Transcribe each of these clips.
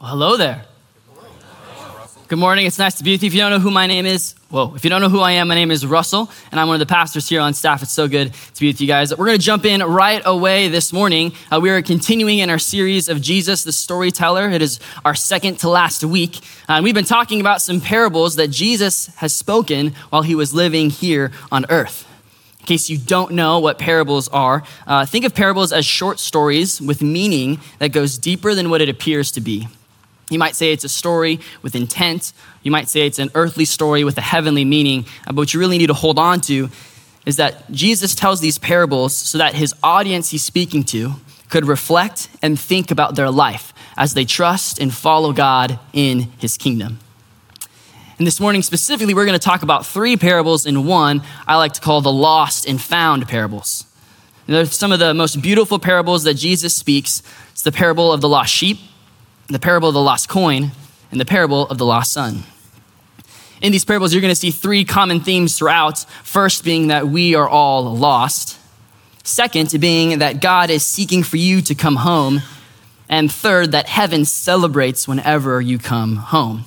Well, hello there. Good morning. It's nice to be with you. If you don't know who my name is, if you don't know who I am, my name is Russell, and I'm one of the pastors here on staff. It's so good to be with you guys. We're going to jump in right away this morning. We are continuing in our series of Jesus, the Storyteller. It is our second to last week. And we've been talking about some parables that Jesus has spoken while he was living here on earth. In case you don't know what parables are, think of parables as short stories with meaning that goes deeper than what it appears to be. You might say it's a story with intent. You might say it's an earthly story with a heavenly meaning. But what you really need to hold on to is that Jesus tells these parables so that his audience he's speaking to could reflect and think about their life as they trust and follow God in his kingdom. And this morning specifically, we're going to talk about three parables in one I like to call the lost and found parables. And they're some of the most beautiful parables that Jesus speaks. It's the parable of the lost sheep, the parable of the lost coin, and the parable of the lost son. In these parables, you're going to see three common themes throughout. First being that we are all lost. Second being that God is seeking for you to come home. And third, that heaven celebrates whenever you come home.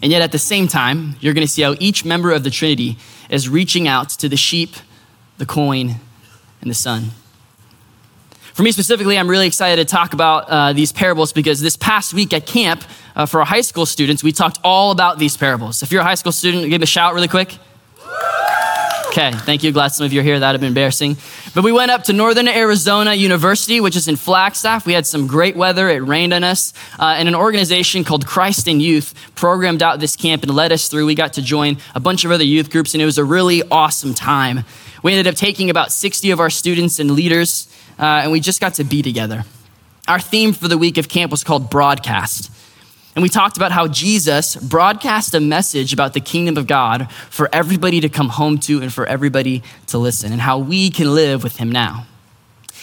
And yet at the same time, you're going to see how each member of the Trinity is reaching out to the sheep, the coin, and the son. For me specifically, I'm really excited to talk about these parables because this past week at camp for our high school students, we talked all about these parables. If you're a high school student, give a shout really quick. Okay, thank you. Glad some of you are here. That would have been embarrassing. But we went up to Northern Arizona University, which is in Flagstaff. We had some great weather. It rained on us. And an organization called Christ in Youth programmed out this camp and led us through. We got to join a bunch of other youth groups, and it was a really awesome time. We ended up taking about 60 of our students and leaders, and we just got to be together. Our theme for the week of camp was called Broadcast. And we talked about how Jesus broadcast a message about the kingdom of God for everybody to come home to and for everybody to listen, and how we can live with him now.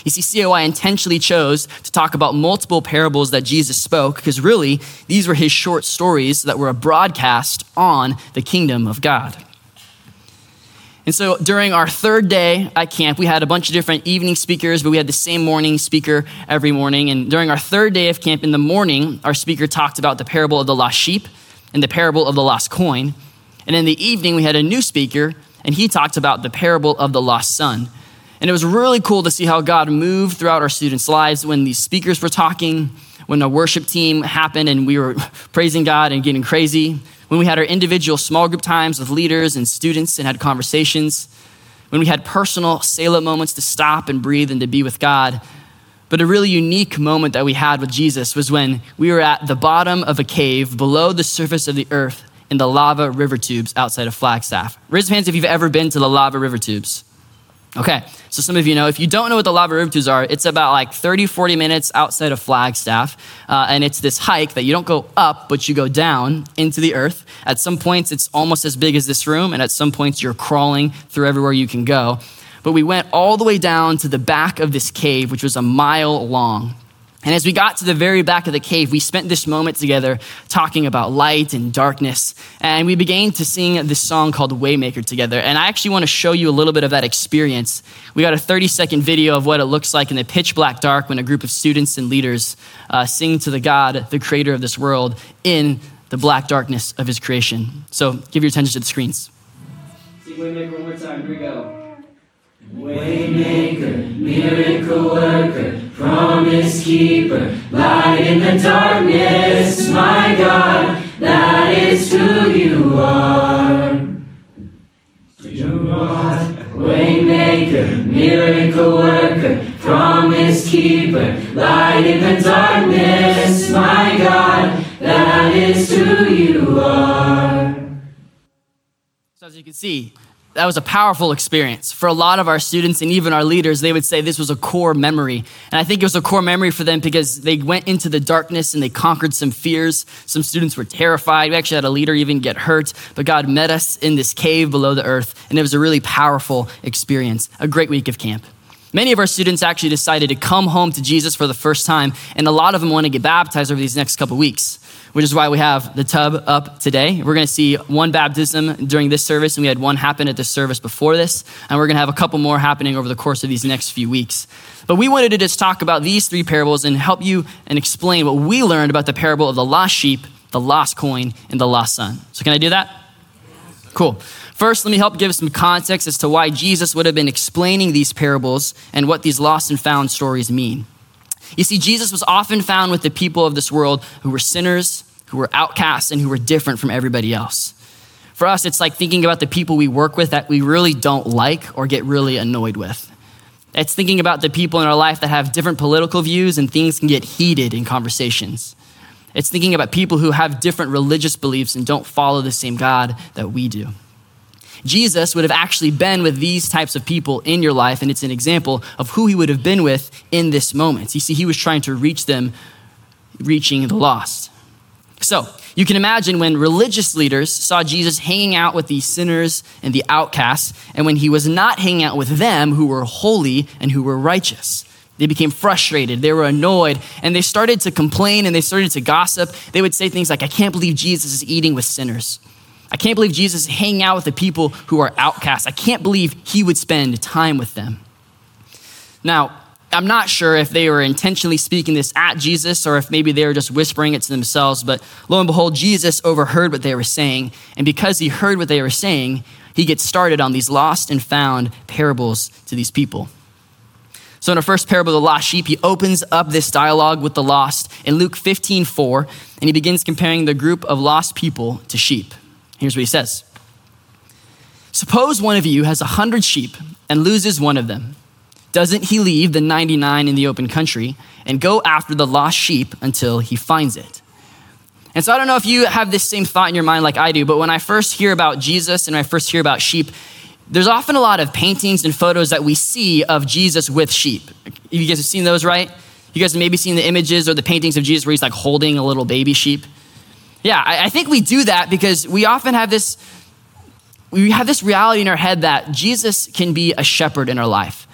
You see, COI intentionally chose to talk about multiple parables that Jesus spoke because really these were his short stories that were a broadcast on the kingdom of God. And so during our third day at camp, we had a bunch of different evening speakers, but we had the same morning speaker every morning. And during our third day of camp in the morning, our speaker talked about the parable of the lost sheep and the parable of the lost coin. And in the evening, we had a new speaker, and he talked about the parable of the lost son. And it was really cool to see how God moved throughout our students' lives when these speakers were talking, when the worship team happened and we were praising God and getting crazy, when we had our individual small group times with leaders and students and had conversations, when we had personal Selah moments to stop and breathe and to be with God. But a really unique moment that we had with Jesus was when we were at the bottom of a cave below the surface of the earth in the lava river tubes outside of Flagstaff. Raise your hands if you've ever been to the lava river tubes. Okay, so some of you know, if you don't know what the lava river tubes are, it's about like 30, 40 minutes outside of Flagstaff. And it's this hike that you don't go up, but you go down into the earth. At some points, it's almost as big as this room. And at some points, you're crawling through everywhere you can go. But we went all the way down to the back of this cave, which was a mile long. And as we got to the very back of the cave, we spent this moment together talking about light and darkness. And we began to sing this song called Waymaker together. And I actually want to show you a little bit of that experience. We got a 30-second video of what it looks like in the pitch black dark when a group of students and leaders sing to the God, the creator of this world, in the black darkness of his creation. So give your attention to the screens. Sing Waymaker one more time. Here we go. Waymaker, miracle worker, promise keeper, light in the darkness, my God, that is who you are. You are Waymaker, miracle worker, promise keeper, light in the darkness, my God, that is who you are. So as you can see, that was a powerful experience for a lot of our students and even our leaders. They would say this was a core memory. And I think it was a core memory for them because they went into the darkness and they conquered some fears. Some students were terrified. We actually had a leader even get hurt, but God met us in this cave below the earth. And it was a really powerful experience, a great week of camp. Many of our students actually decided to come home to Jesus for the first time, and a lot of them want to get baptized over these next couple weeks, which is why we have the tub up today. We're going to see one baptism during this service, and we had one happen at the service before this, and we're going to have a couple more happening over the course of these next few weeks. But we wanted to just talk about these three parables and help you and explain what we learned about the parable of the lost sheep, the lost coin, and the lost son. So can I do that? Cool. First, let me help give some context as to why Jesus would have been explaining these parables and what these lost and found stories mean. You see, Jesus was often found with the people of this world who were sinners, who were outcasts, and who were different from everybody else. For us, it's like thinking about the people we work with that we really don't like or get really annoyed with. It's thinking about the people in our life that have different political views and things can get heated in conversations. It's thinking about people who have different religious beliefs and don't follow the same God that we do. Jesus would have actually been with these types of people in your life, and it's an example of who he would have been with in this moment. You see, he was trying to reach them, reaching the lost. So you can imagine when religious leaders saw Jesus hanging out with the sinners and the outcasts, and when he was not hanging out with them who were holy and who were righteous. They became frustrated, they were annoyed, and they started to complain and they started to gossip. They would say things like, I can't believe Jesus is eating with sinners. I can't believe Jesus is hanging out with the people who are outcasts. I can't believe he would spend time with them. Now, I'm not sure if they were intentionally speaking this at Jesus or if maybe they were just whispering it to themselves, but lo and behold, Jesus overheard what they were saying. And because he heard what they were saying, he gets started on these lost and found parables to these people. So in our first parable, the lost sheep, he opens up this dialogue with the lost in Luke 15:4, and he begins comparing the group of lost people to sheep. Here's what he says. Suppose one of you has 100 sheep and loses one of them. Doesn't he leave the 99 in the open country and go after the lost sheep until he finds it? And so I don't know if you have this same thought in your mind like I do, but when I first hear about Jesus and I first hear about sheep, there's often a lot of paintings and photos that we see of Jesus with sheep. You guys have seen those, right? You guys have maybe seen the images or the paintings of Jesus where he's like holding a little baby sheep. Yeah, I think we do that because we often have this reality in our head that Jesus can be a shepherd in our life.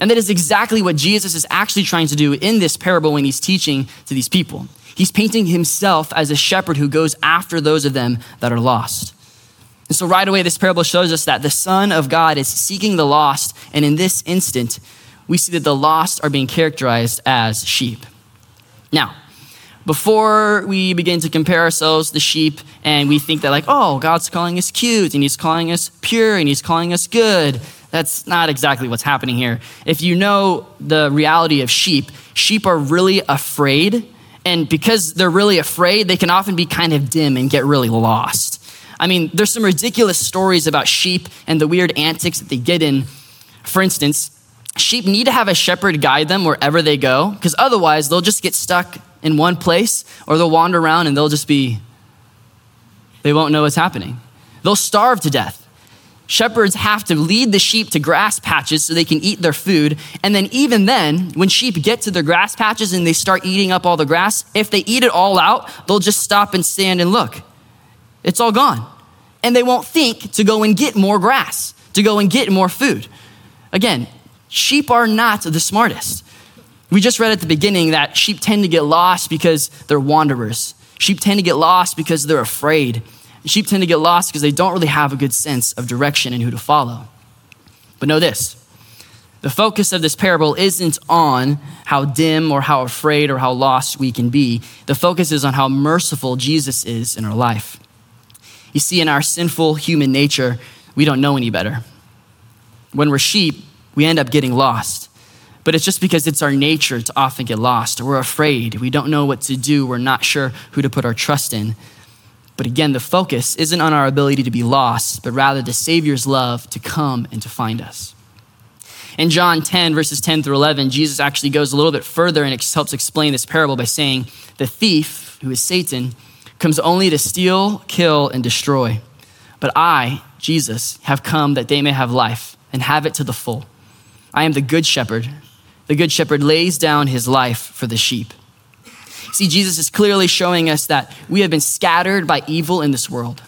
And that is exactly what Jesus is actually trying to do in this parable when he's teaching to these people. He's painting himself as a shepherd who goes after those of them that are lost. And so right away, this parable shows us that the Son of God is seeking the lost. And in this instant, we see that the lost are being characterized as sheep. Now, before we begin to compare ourselves to sheep and we think that like, oh, God's calling us cute and he's calling us pure and he's calling us good, that's not exactly what's happening here. If you know the reality of sheep, sheep are really afraid. And because they're really afraid, they can often be kind of dim and get really lost. I mean, there's some ridiculous stories about sheep and the weird antics that they get in. For instance, sheep need to have a shepherd guide them wherever they go because otherwise they'll just get stuck in one place, or they'll wander around and they won't know what's happening. They'll starve to death. Shepherds have to lead the sheep to grass patches so they can eat their food. And then even then, when sheep get to their grass patches and they start eating up all the grass, if they eat it all out, they'll just stop and stand and look. It's all gone. And they won't think to go and get more grass, to go and get more food. Again, sheep are not the smartest. We just read at the beginning that sheep tend to get lost because they're wanderers. Sheep tend to get lost because they're afraid. Sheep tend to get lost because they don't really have a good sense of direction and who to follow. But know this, the focus of this parable isn't on how dim or how afraid or how lost we can be. The focus is on how merciful Jesus is in our life. You see, in our sinful human nature, we don't know any better. When we're sheep, we end up getting lost. But it's just because it's our nature to often get lost. We're afraid. We don't know what to do. We're not sure who to put our trust in. But again, the focus isn't on our ability to be lost, but rather the Savior's love to come and to find us. In John 10, verses 10 through 11, Jesus actually goes a little bit further and helps explain this parable by saying, the thief, who is Satan, comes only to steal, kill, and destroy. But I, Jesus, have come that they may have life and have it to the full. I am the good shepherd. The good shepherd lays down his life for the sheep. See, Jesus is clearly showing us that we have been scattered by evil in this world,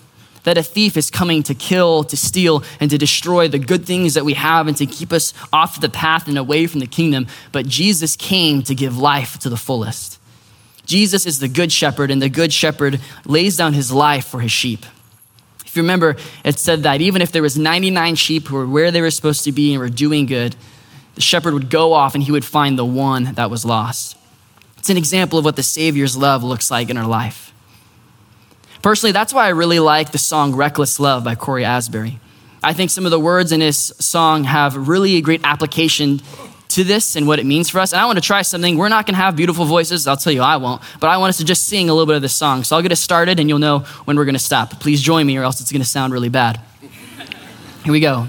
that a thief is coming to kill, to steal, and to destroy the good things that we have and to keep us off the path and away from the kingdom. But Jesus came to give life to the fullest. Jesus is the good shepherd, and the good shepherd lays down his life for his sheep. If you remember, it said that even if there was 99 sheep who were where they were supposed to be and were doing good, the shepherd would go off and he would find the one that was lost. It's an example of what the Savior's love looks like in our life. Personally, that's why I really like the song Reckless Love by Corey Asbury. I think some of the words in his song have really a great application to this and what it means for us. And I want to try something. We're not going to have beautiful voices. I'll tell you, I won't. But I want us to just sing a little bit of this song. So I'll get us started and you'll know when we're going to stop. Please join me or else it's going to sound really bad. Here we go.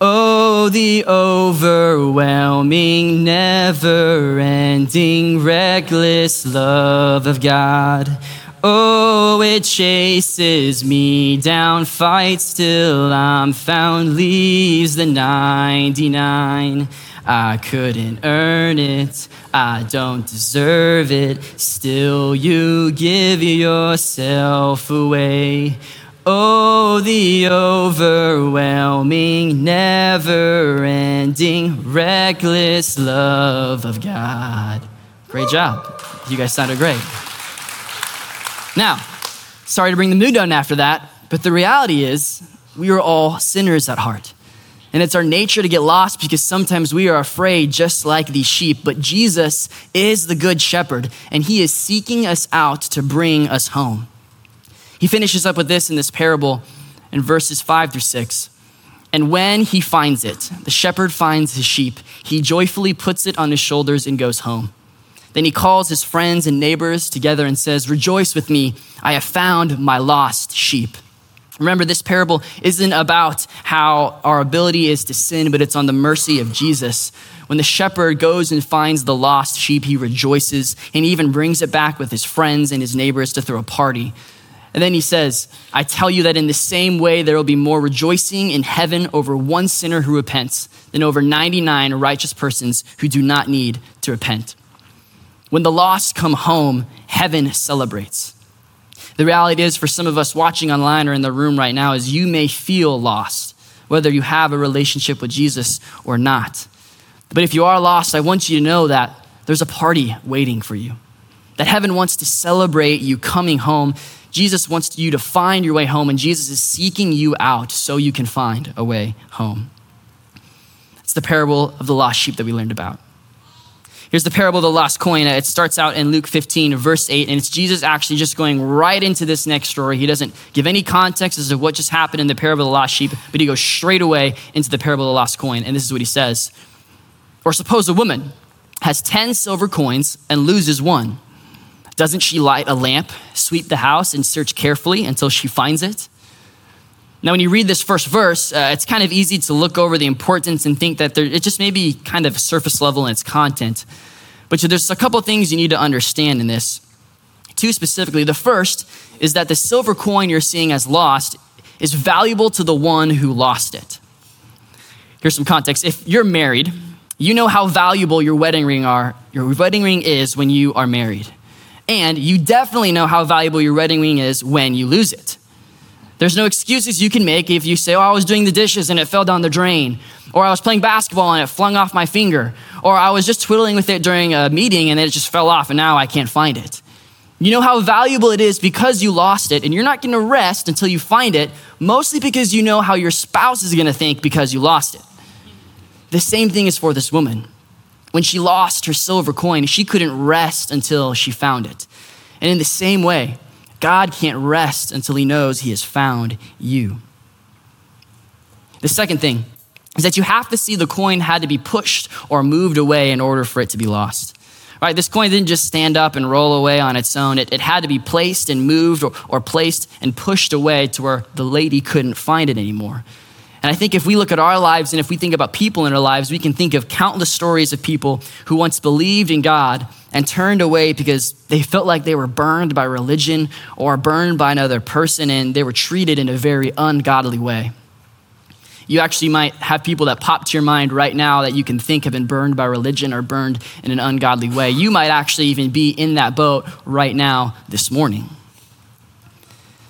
Oh, the overwhelming, never-ending, reckless love of God. Oh, it chases me down, fights till I'm found, leaves the 99. I couldn't earn it, I don't deserve it, still you give yourself away. Oh, the overwhelming, never-ending, reckless love of God. Great job. You guys sounded great. Now, sorry to bring the mood down after that, but the reality is we are all sinners at heart. And it's our nature to get lost because sometimes we are afraid just like these sheep. But Jesus is the good shepherd and he is seeking us out to bring us home. He finishes up with this in this parable in verses 5-6. And when he finds it, the shepherd finds his sheep. He joyfully puts it on his shoulders and goes home. Then he calls his friends and neighbors together and says, "Rejoice with me, I have found my lost sheep." Remember, this parable isn't about how our ability is to sin, but it's on the mercy of Jesus. When the shepherd goes and finds the lost sheep, he rejoices and he even brings it back with his friends and his neighbors to throw a party. And then he says, "I tell you that in the same way, there will be more rejoicing in heaven over one sinner who repents than over 99 righteous persons who do not need to repent." When the lost come home, heaven celebrates. The reality is, for some of us watching online or in the room right now, is you may feel lost, whether you have a relationship with Jesus or not. But if you are lost, I want you to know that there's a party waiting for you, that heaven wants to celebrate you coming home. Jesus wants you to find your way home, and Jesus is seeking you out so you can find a way home. It's the parable of the lost sheep that we learned about. Here's the parable of the lost coin. It starts out in Luke 15, verse 8, and it's Jesus actually just going right into this next story. He doesn't give any context as to what just happened in the parable of the lost sheep, but he goes straight away into the parable of the lost coin, and this is what he says. "Or suppose a woman has 10 silver coins and loses one. Doesn't she light a lamp, sweep the house, and search carefully until she finds it?" Now, when you read this first verse, it's kind of easy to look over the importance and think that it just may be kind of surface level in its content. But there's a couple things you need to understand in this. Two specifically. The first is that the silver coin you're seeing as lost is valuable to the one who lost it. Here's some context. If you're married, you know how valuable your wedding ring is when you are married. And you definitely know how valuable your wedding ring is when you lose it. There's no excuses you can make if you say, "Oh, I was doing the dishes and it fell down the drain," or "I was playing basketball and it flung off my finger," or "I was just twiddling with it during a meeting and then it just fell off and now I can't find it." You know how valuable it is because you lost it, and you're not gonna rest until you find it, mostly because you know how your spouse is gonna think because you lost it. The same thing is for this woman. When she lost her silver coin, she couldn't rest until she found it. And in the same way, God can't rest until he knows he has found you. The second thing is that you have to see the coin had to be pushed or moved away in order for it to be lost. Right? This coin didn't just stand up and roll away on its own. It had to be placed and moved or placed and pushed away to where the lady couldn't find it anymore. And I think if we look at our lives and if we think about people in our lives, we can think of countless stories of people who once believed in God and turned away because they felt like they were burned by religion or burned by another person, and they were treated in a very ungodly way. You actually might have people that pop to your mind right now that you can think have been burned by religion or burned in an ungodly way. You might actually even be in that boat right now this morning.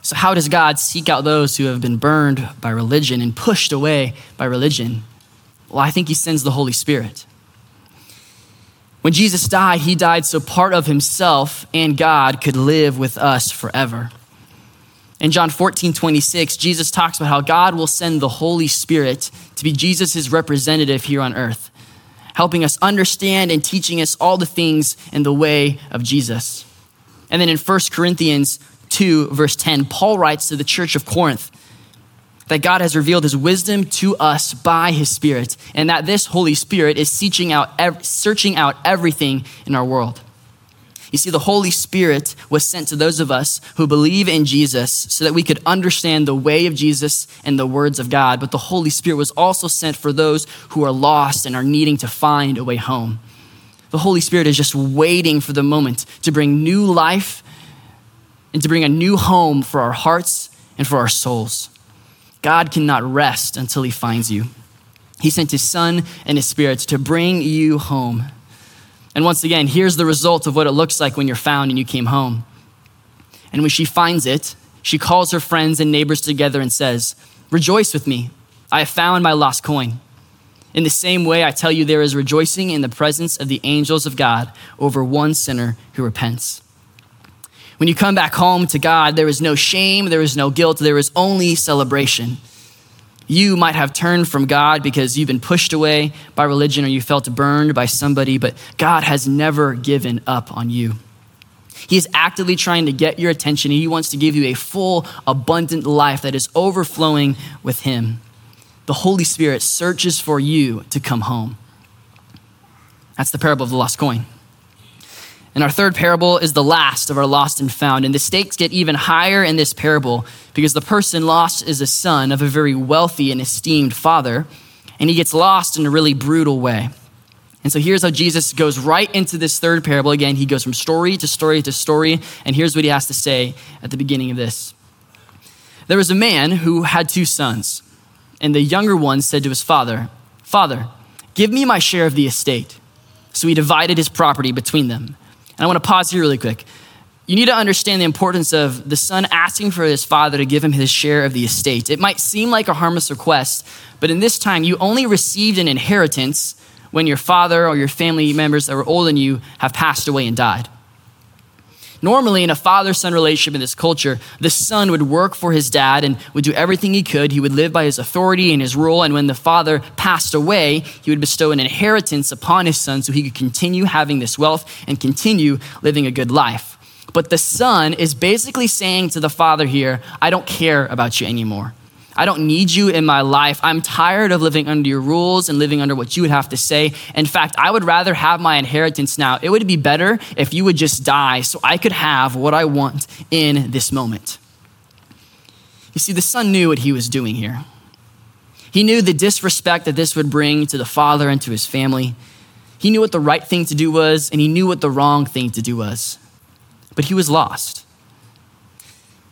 So how does God seek out those who have been burned by religion and pushed away by religion? Well, I think he sends the Holy Spirit. When Jesus died, he died so part of himself and God could live with us forever. In John 14:26, Jesus talks about how God will send the Holy Spirit to be Jesus' representative here on earth, helping us understand and teaching us all the things in the way of Jesus. And then in 1 Corinthians 2, verse 10, Paul writes to the church of Corinth that God has revealed his wisdom to us by his Spirit, and that this Holy Spirit is searching out everything in our world. You see, the Holy Spirit was sent to those of us who believe in Jesus so that we could understand the way of Jesus and the words of God. But the Holy Spirit was also sent for those who are lost and are needing to find a way home. The Holy Spirit is just waiting for the moment to bring new life and to bring a new home for our hearts and for our souls. God cannot rest until he finds you. He sent his Son and his Spirit to bring you home. And once again, here's the result of what it looks like when you're found and you came home. And when she finds it, she calls her friends and neighbors together and says, "Rejoice with me, I have found my lost coin." In the same way, I tell you, there is rejoicing in the presence of the angels of God over one sinner who repents. When you come back home to God, there is no shame, there is no guilt, there is only celebration. You might have turned from God because you've been pushed away by religion or you felt burned by somebody, but God has never given up on you. He is actively trying to get your attention, and he wants to give you a full, abundant life that is overflowing with him. The Holy Spirit searches for you to come home. That's the parable of the lost coin. And our third parable is the last of our lost and found. And the stakes get even higher in this parable because the person lost is a son of a very wealthy and esteemed father, and he gets lost in a really brutal way. And so here's how Jesus goes right into this third parable. Again, he goes from story to story to story, and here's what he has to say at the beginning of this. There was a man who had two sons, and the younger one said to his father, "Father, give me my share of the estate." So he divided his property between them. And I want to pause here really quick. You need to understand the importance of the son asking for his father to give him his share of the estate. It might seem like a harmless request, but in this time, you only received an inheritance when your father or your family members that were older than you have passed away and died. Normally, in a father-son relationship in this culture, the son would work for his dad and would do everything he could. He would live by his authority and his rule. And when the father passed away, he would bestow an inheritance upon his son so he could continue having this wealth and continue living a good life. But the son is basically saying to the father here, "I don't care about you anymore. I don't need you in my life. I'm tired of living under your rules and living under what you would have to say. In fact, I would rather have my inheritance now. It would be better if you would just die so I could have what I want in this moment." You see, the son knew what he was doing here. He knew the disrespect that this would bring to the father and to his family. He knew what the right thing to do was, and he knew what the wrong thing to do was. But he was lost.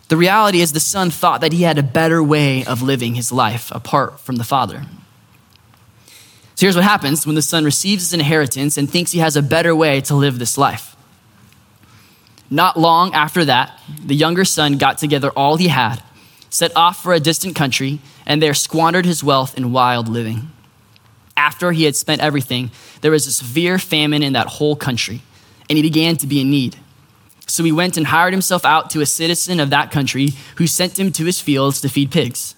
The reality is the son thought that he had a better way of living his life apart from the father. So here's what happens when the son receives his inheritance and thinks he has a better way to live this life. Not long after that, the younger son got together all he had, set off for a distant country, and there squandered his wealth in wild living. After he had spent everything, there was a severe famine in that whole country, and he began to be in need. So he went and hired himself out to a citizen of that country who sent him to his fields to feed pigs.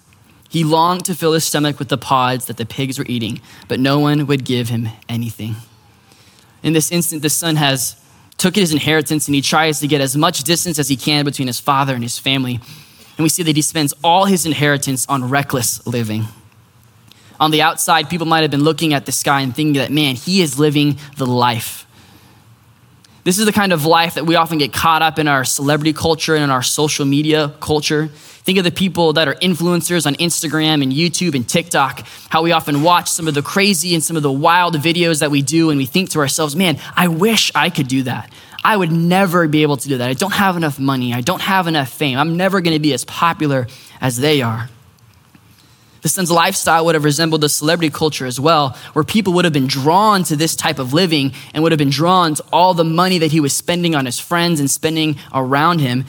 He longed to fill his stomach with the pods that the pigs were eating, but no one would give him anything. In this instant, the son has took his inheritance and he tries to get as much distance as he can between his father and his family. And we see that he spends all his inheritance on reckless living. On the outside, people might have been looking at this guy and thinking that, man, he is living the life. This is the kind of life that we often get caught up in our celebrity culture and in our social media culture. Think of the people that are influencers on Instagram and YouTube and TikTok, how we often watch some of the crazy and some of the wild videos that we do, and we think to ourselves, man, I wish I could do that. I would never be able to do that. I don't have enough money. I don't have enough fame. I'm never going to be as popular as they are. The son's lifestyle would have resembled the celebrity culture as well, where people would have been drawn to this type of living and would have been drawn to all the money that he was spending on his friends and spending around him,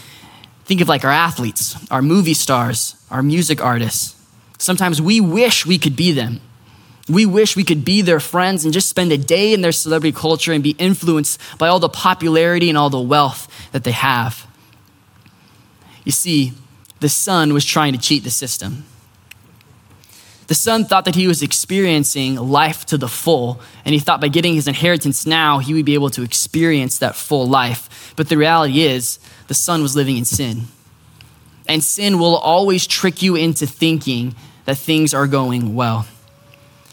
Think of like our athletes, our movie stars, our music artists. Sometimes we wish we could be them. We wish we could be their friends and just spend a day in their celebrity culture and be influenced by all the popularity and all the wealth that they have. You see, the son was trying to cheat the system. The son thought that he was experiencing life to the full, and he thought by getting his inheritance now, he would be able to experience that full life. But the reality is, the son was living in sin. And sin will always trick you into thinking that things are going well.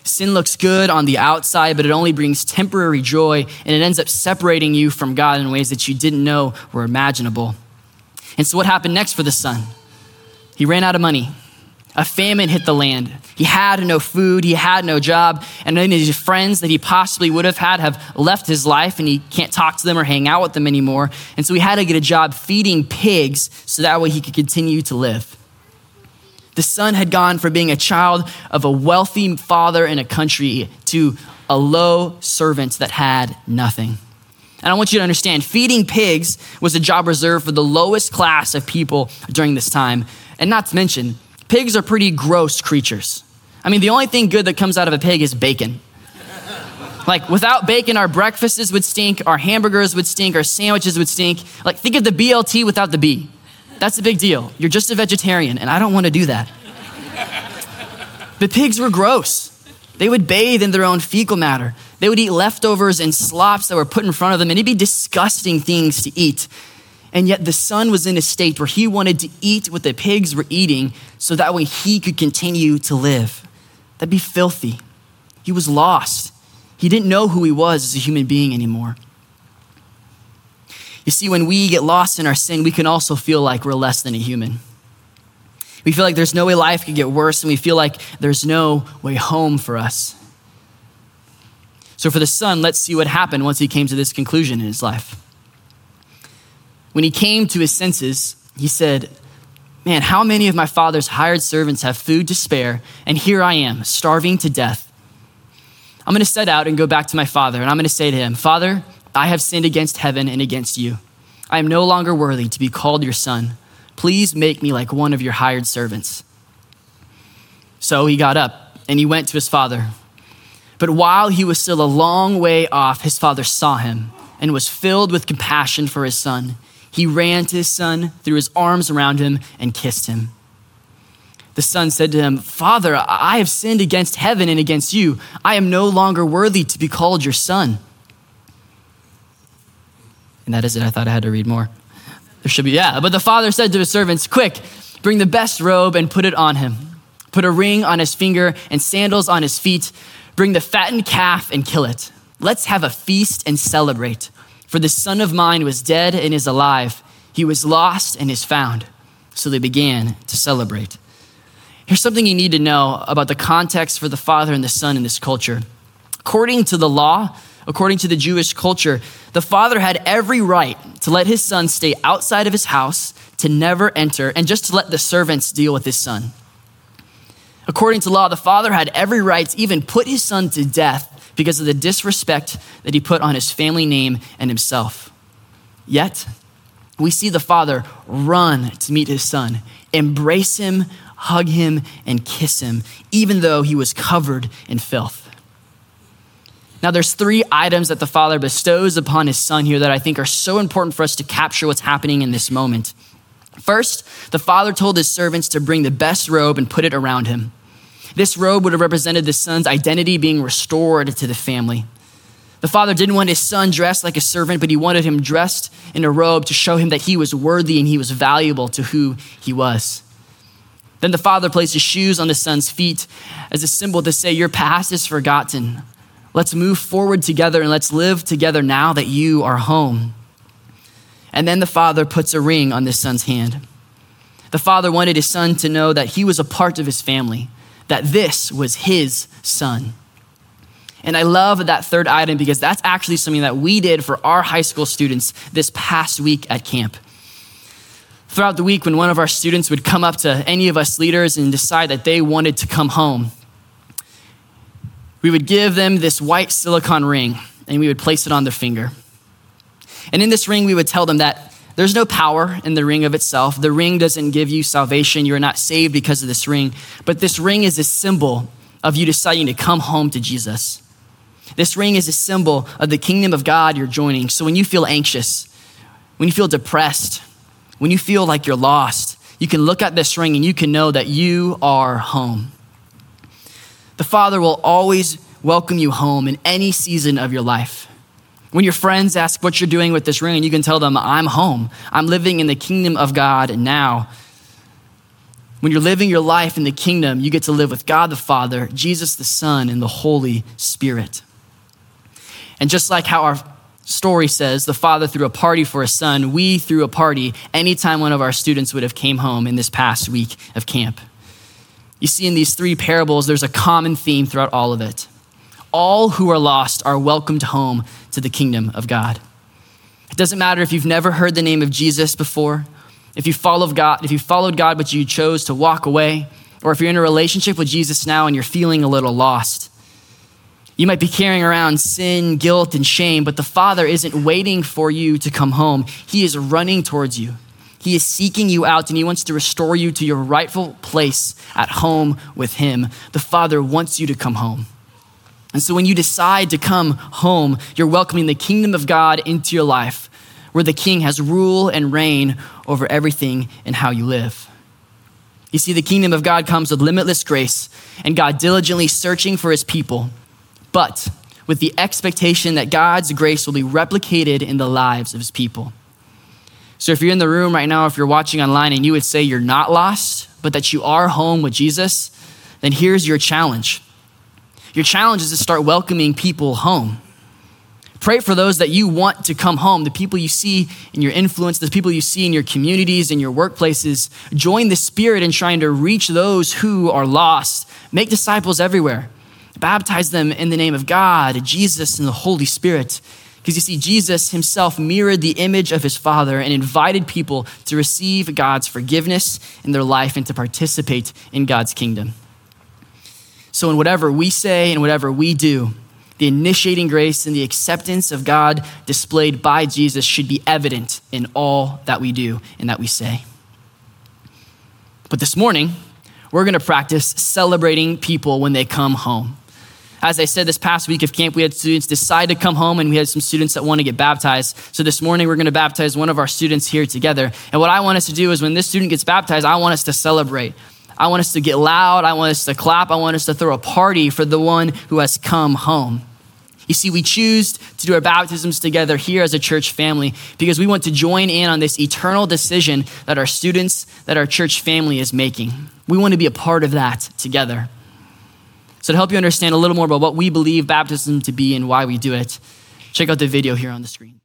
Sin looks good on the outside, but it only brings temporary joy, and it ends up separating you from God in ways that you didn't know were imaginable. And so what happened next for the son? He ran out of money. A famine hit the land. He had no food, he had no job, and then his friends that he possibly would have had have left his life, and he can't talk to them or hang out with them anymore. And so he had to get a job feeding pigs so that way he could continue to live. The son had gone from being a child of a wealthy father in a country to a low servant that had nothing. And I want you to understand, feeding pigs was a job reserved for the lowest class of people during this time. And not to mention, pigs are pretty gross creatures. I mean, the only thing good that comes out of a pig is bacon. Like, without bacon, our breakfasts would stink, our hamburgers would stink, our sandwiches would stink. Like, think of the BLT without the B. That's a big deal. You're just a vegetarian, and I don't want to do that. But pigs were gross. They would bathe in their own fecal matter. They would eat leftovers and slops that were put in front of them, and it'd be disgusting things to eat. And yet the son was in a state where he wanted to eat what the pigs were eating so that way he could continue to live. That'd be filthy. He was lost. He didn't know who he was as a human being anymore. You see, when we get lost in our sin, we can also feel like we're less than a human. We feel like there's no way life could get worse, and we feel like there's no way home for us. So for the son, let's see what happened once he came to this conclusion in his life. When he came to his senses, he said, "Man, how many of my father's hired servants have food to spare? And here I am, starving to death. I'm gonna set out and go back to my father, and I'm gonna say to him, 'Father, I have sinned against heaven and against you. I am no longer worthy to be called your son. Please make me like one of your hired servants.'" So he got up and he went to his father. But while he was still a long way off, his father saw him and was filled with compassion for his son. He ran to his son, threw his arms around him, and kissed him. The son said to him, "Father, I have sinned against heaven and against you. I am no longer worthy to be called your son." And that is it. I thought I had to read more. There should be, yeah. But the father said to his servants, "Quick, bring the best robe and put it on him. Put a ring on his finger and sandals on his feet. Bring the fattened calf and kill it. Let's have a feast and celebrate. For the son of mine was dead and is alive. He was lost and is found." So they began to celebrate. Here's something you need to know about the context for the father and the son in this culture. According to the law, according to the Jewish culture, the father had every right to let his son stay outside of his house, to never enter, and just to let the servants deal with his son. According to law, the father had every right to even put his son to death because of the disrespect that he put on his family name and himself. Yet, we see the father run to meet his son, embrace him, hug him, and kiss him, even though he was covered in filth. Now, there's three items that the father bestows upon his son here that I think are so important for us to capture what's happening in this moment. First, the father told his servants to bring the best robe and put it around him. This robe would have represented the son's identity being restored to the family. The father didn't want his son dressed like a servant, but he wanted him dressed in a robe to show him that he was worthy and he was valuable to who he was. Then the father placed his shoes on the son's feet as a symbol to say, "Your past is forgotten. Let's move forward together and let's live together now that you are home." And then the father puts a ring on this son's hand. The father wanted his son to know that he was a part of his family, that this was his son. And I love that third item because that's actually something that we did for our high school students this past week at camp. Throughout the week, when one of our students would come up to any of us leaders and decide that they wanted to come home, we would give them this white silicone ring and we would place it on their finger. And in this ring, we would tell them that There's no power in the ring of itself. The ring doesn't give you salvation. You're not saved because of this ring. But this ring is a symbol of you deciding to come home to Jesus. This ring is a symbol of the kingdom of God you're joining. So when you feel anxious, when you feel depressed, when you feel like you're lost, you can look at this ring and you can know that you are home. The Father will always welcome you home in any season of your life. When your friends ask what you're doing with this ring, you can tell them, I'm home. I'm living in the kingdom of God now. When you're living your life in the kingdom, you get to live with God the Father, Jesus the Son, and the Holy Spirit. And just like how our story says, the Father threw a party for his son, we threw a party anytime one of our students would have came home in this past week of camp. You see in these three parables, there's a common theme throughout all of it. All who are lost are welcomed home to the kingdom of God. It doesn't matter if you've never heard the name of Jesus before, if you followed God but you chose to walk away, or if you're in a relationship with Jesus now and you're feeling a little lost. You might be carrying around sin, guilt, and shame, but the Father isn't waiting for you to come home. He is running towards you. He is seeking you out, and he wants to restore you to your rightful place at home with him. The Father wants you to come home. And so when you decide to come home, you're welcoming the kingdom of God into your life, where the King has rule and reign over everything and how you live. You see, the kingdom of God comes with limitless grace and God diligently searching for his people, but with the expectation that God's grace will be replicated in the lives of his people. So if you're in the room right now, if you're watching online and you would say you're not lost, but that you are home with Jesus, then here's your challenge. Your challenge is to start welcoming people home. Pray for those that you want to come home, the people you see in your influence, the people you see in your communities, in your workplaces. Join the Spirit in trying to reach those who are lost. Make disciples everywhere. Baptize them in the name of God, Jesus, and the Holy Spirit. Because you see, Jesus himself mirrored the image of his Father and invited people to receive God's forgiveness in their life and to participate in God's kingdom. So in whatever we say and whatever we do, the initiating grace and the acceptance of God displayed by Jesus should be evident in all that we do and that we say. But this morning, we're gonna practice celebrating people when they come home. As I said, this past week of camp, we had students decide to come home and we had some students that want to get baptized. So this morning, we're going to baptize one of our students here together. And what I want us to do is when this student gets baptized, I want us to celebrate. I want us to get loud. I want us to clap. I want us to throw a party for the one who has come home. You see, we choose to do our baptisms together here as a church family because we want to join in on this eternal decision that our students, that our church family is making. We want to be a part of that together. So to help you understand a little more about what we believe baptism to be and why we do it, check out the video here on the screen.